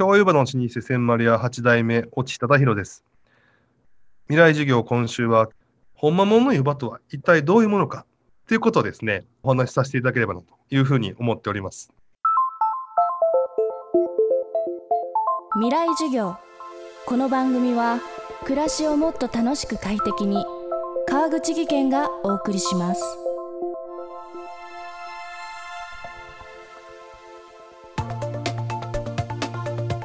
共有場の老舗千丸屋8代目越智忠宏です。未来授業、今週はほんまもんの湯葉とは一体どういうものかということをですね、お話しさせていただければなというふうに思っております。未来授業、この番組は暮らしをもっと楽しく快適に、川口義賢がお送りします。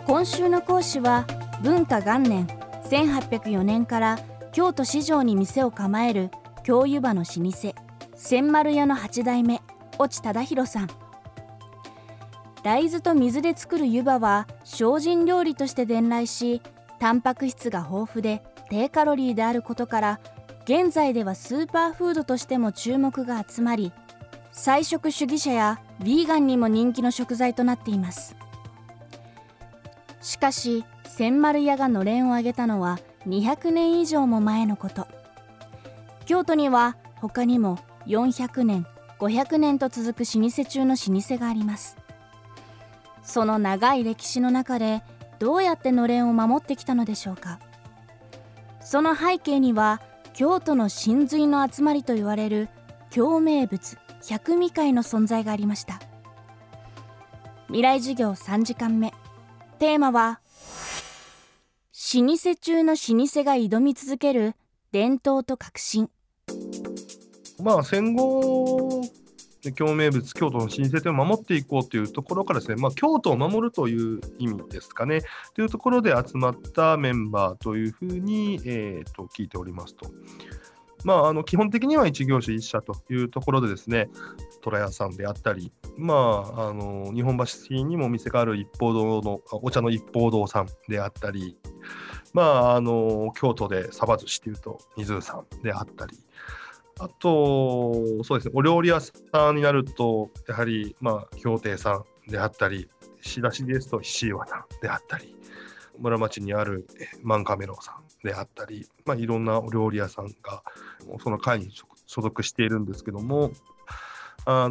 今週の講師は文化元年1804年から京都市場に店を構える京湯葉の老舗千丸屋の8代目越智忠宏さん。大豆と水で作る湯葉は精進料理として伝来し、タンパク質が豊富で低カロリーであることから、現在ではスーパーフードとしても注目が集まり、菜食主義者やヴィーガンにも人気の食材となっています。しかし、千丸屋がのれんを上げたのは200年以上も前のこと。京都には他にも400年、500年と続く老舗中の老舗があります。その長い歴史の中で、どうやってのれんを守ってきたのでしょうか。その背景には、京都の神髄の集まりといわれる京名物、百味会の存在がありました。未来授業3時間目。テーマは、老舗中の老舗が挑み続ける伝統と革新。戦後京名物、京都の老舗店を守っていこうというところからですね、京都を守るという意味ですかね、というところで集まったメンバーというふうに、聞いておりますと。基本的には一業種一社というところでですね、虎屋さんであったり、日本橋にもお店がある一方堂のお茶の一方堂さんであったり、京都でサバ寿司というと水寿さんであったり、あとそうですね、お料理屋さんになるとやはり京亭さんであったり、仕出しですと菱岩さんであったり、村町にある万華メロさんであったり、いろんなお料理屋さんがその会に所属しているんですけども、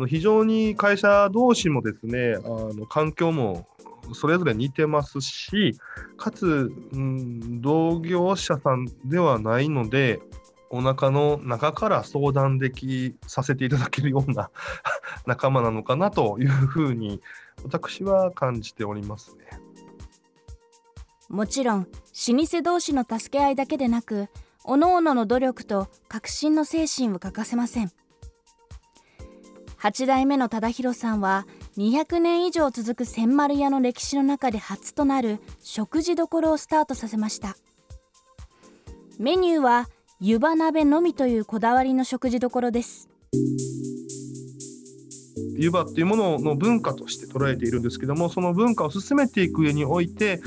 非常に会社同士もですね、環境もそれぞれ似てますし、かつ、同業者さんではないので、お腹の中から相談させていただけるような仲間なのかなというふうに私は感じておりますね。もちろん老舗同士の助け合いだけでなく、各々の努力と革新の精神は欠かせません。8代目の忠宏さんは200年以上続く千丸屋の歴史の中で初となる食事処をスタートさせました。メニューは湯葉鍋のみというこだわりの食事処です。湯葉というものの文化として捉えているんですけども、その文化を進めていく上において、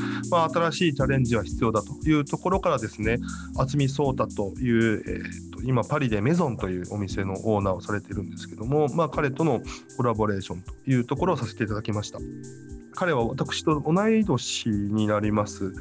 新しいチャレンジは必要だというところからですね、渥美颯太という、今パリでメゾンというお店のオーナーをされているんですけども、彼とのコラボレーションというところをさせていただきました。彼は私と同い年になります。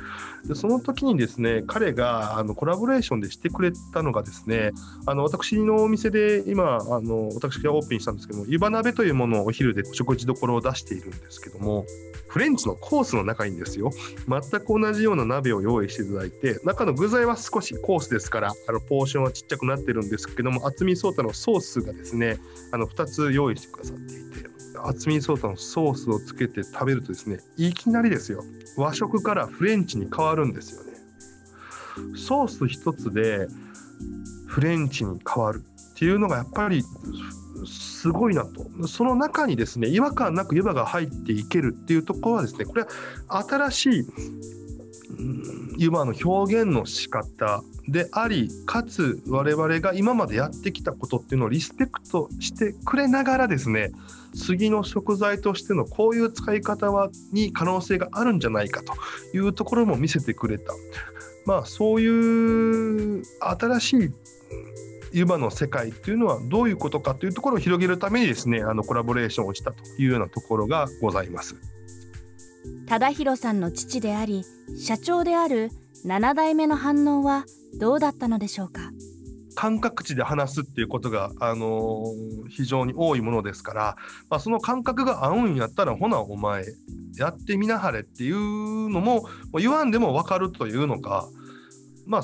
でその時にですね、彼がコラボレーションでしてくれたのがですね、私のお店で今私がオープンしたんですけども、湯葉鍋というものをお昼で食事処を出しているんですけども、フレンチのコースの中にですよ、全く同じような鍋を用意していただいて、中の具材は少しコースですから、ポーションはちっちゃくなってるんですけども、渥美颯太のソースがですね、2つ用意してくださっていて、渥美颯太のソースをつけて食べるとですね、いきなりですよ、和食からフレンチに変わるんですよね。ソース一つでフレンチに変わるっていうのがやっぱりすごいなと。その中にですね、違和感なく湯葉が入っていけるっていうところはですね、これは新しい湯葉の表現の仕方であり、かつ我々が今までやってきたことっていうのをリスペクトしてくれながらですね、次の食材としてのこういう使い方に可能性があるんじゃないかというところも見せてくれた。そういう新しい湯葉の世界っていうのはどういうことかというところを広げるためにですね、コラボレーションをしたというようなところがございます。忠宏さんの父であり社長である7代目の反応はどうだったのでしょうか。感覚値で話すっていうことが、非常に多いものですから、まあ、その感覚が合うんやったらほなお前やってみなはれっていうのも言わんでも分かるというのか、まあ、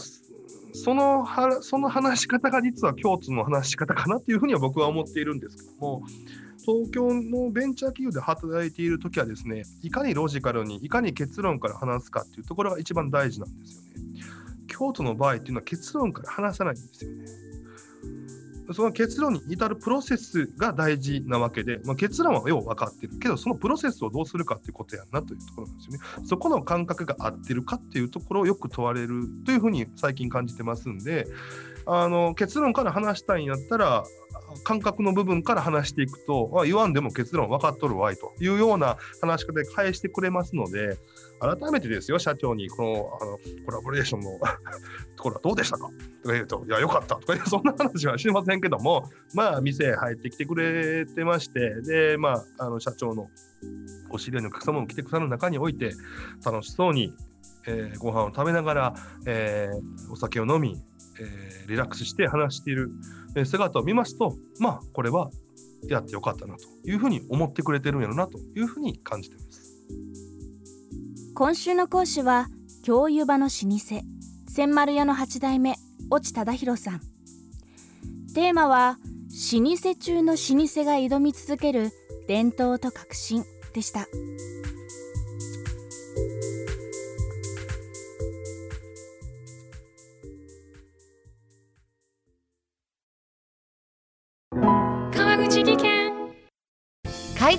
その話し方が実は共通の話し方かなっていうふうには僕は思っているんですけども、東京のベンチャー企業で働いているときはですね、いかにロジカルにいかに結論から話すかっていうところが一番大事なんですよね。京都の場合っていうのは結論から話さないんですよね。その結論に至るプロセスが大事なわけで、まあ、結論はよう分かってるけど、そのプロセスをどうするかっていうことやなというところなんですよね。そこの感覚が合ってるかっていうところをよく問われるというふうに最近感じてますんで、結論から話したいんやったら感覚の部分から話していくと、まあ、言わんでも結論分かっとるわいというような話し方で返してくれますので、改めてですよ、社長にコラボレーションのところはどうでしたかとか言うと、いやよかったとか言う、そんな話はしませんけども、まあ店入ってきてくれてまして、で、まあ、社長のお知り合いのお客様も来てくださる中において、楽しそうに、ご飯を食べながら、お酒を飲み、リラックスして話している姿を見ますと、まあこれはやってよかったなというふうに思ってくれてるんやろなというふうに感じています。今週の講師は京湯場の老舗千丸屋の8代目越智忠宏さん。テーマは老舗中の老舗が挑み続ける伝統と革新でした。階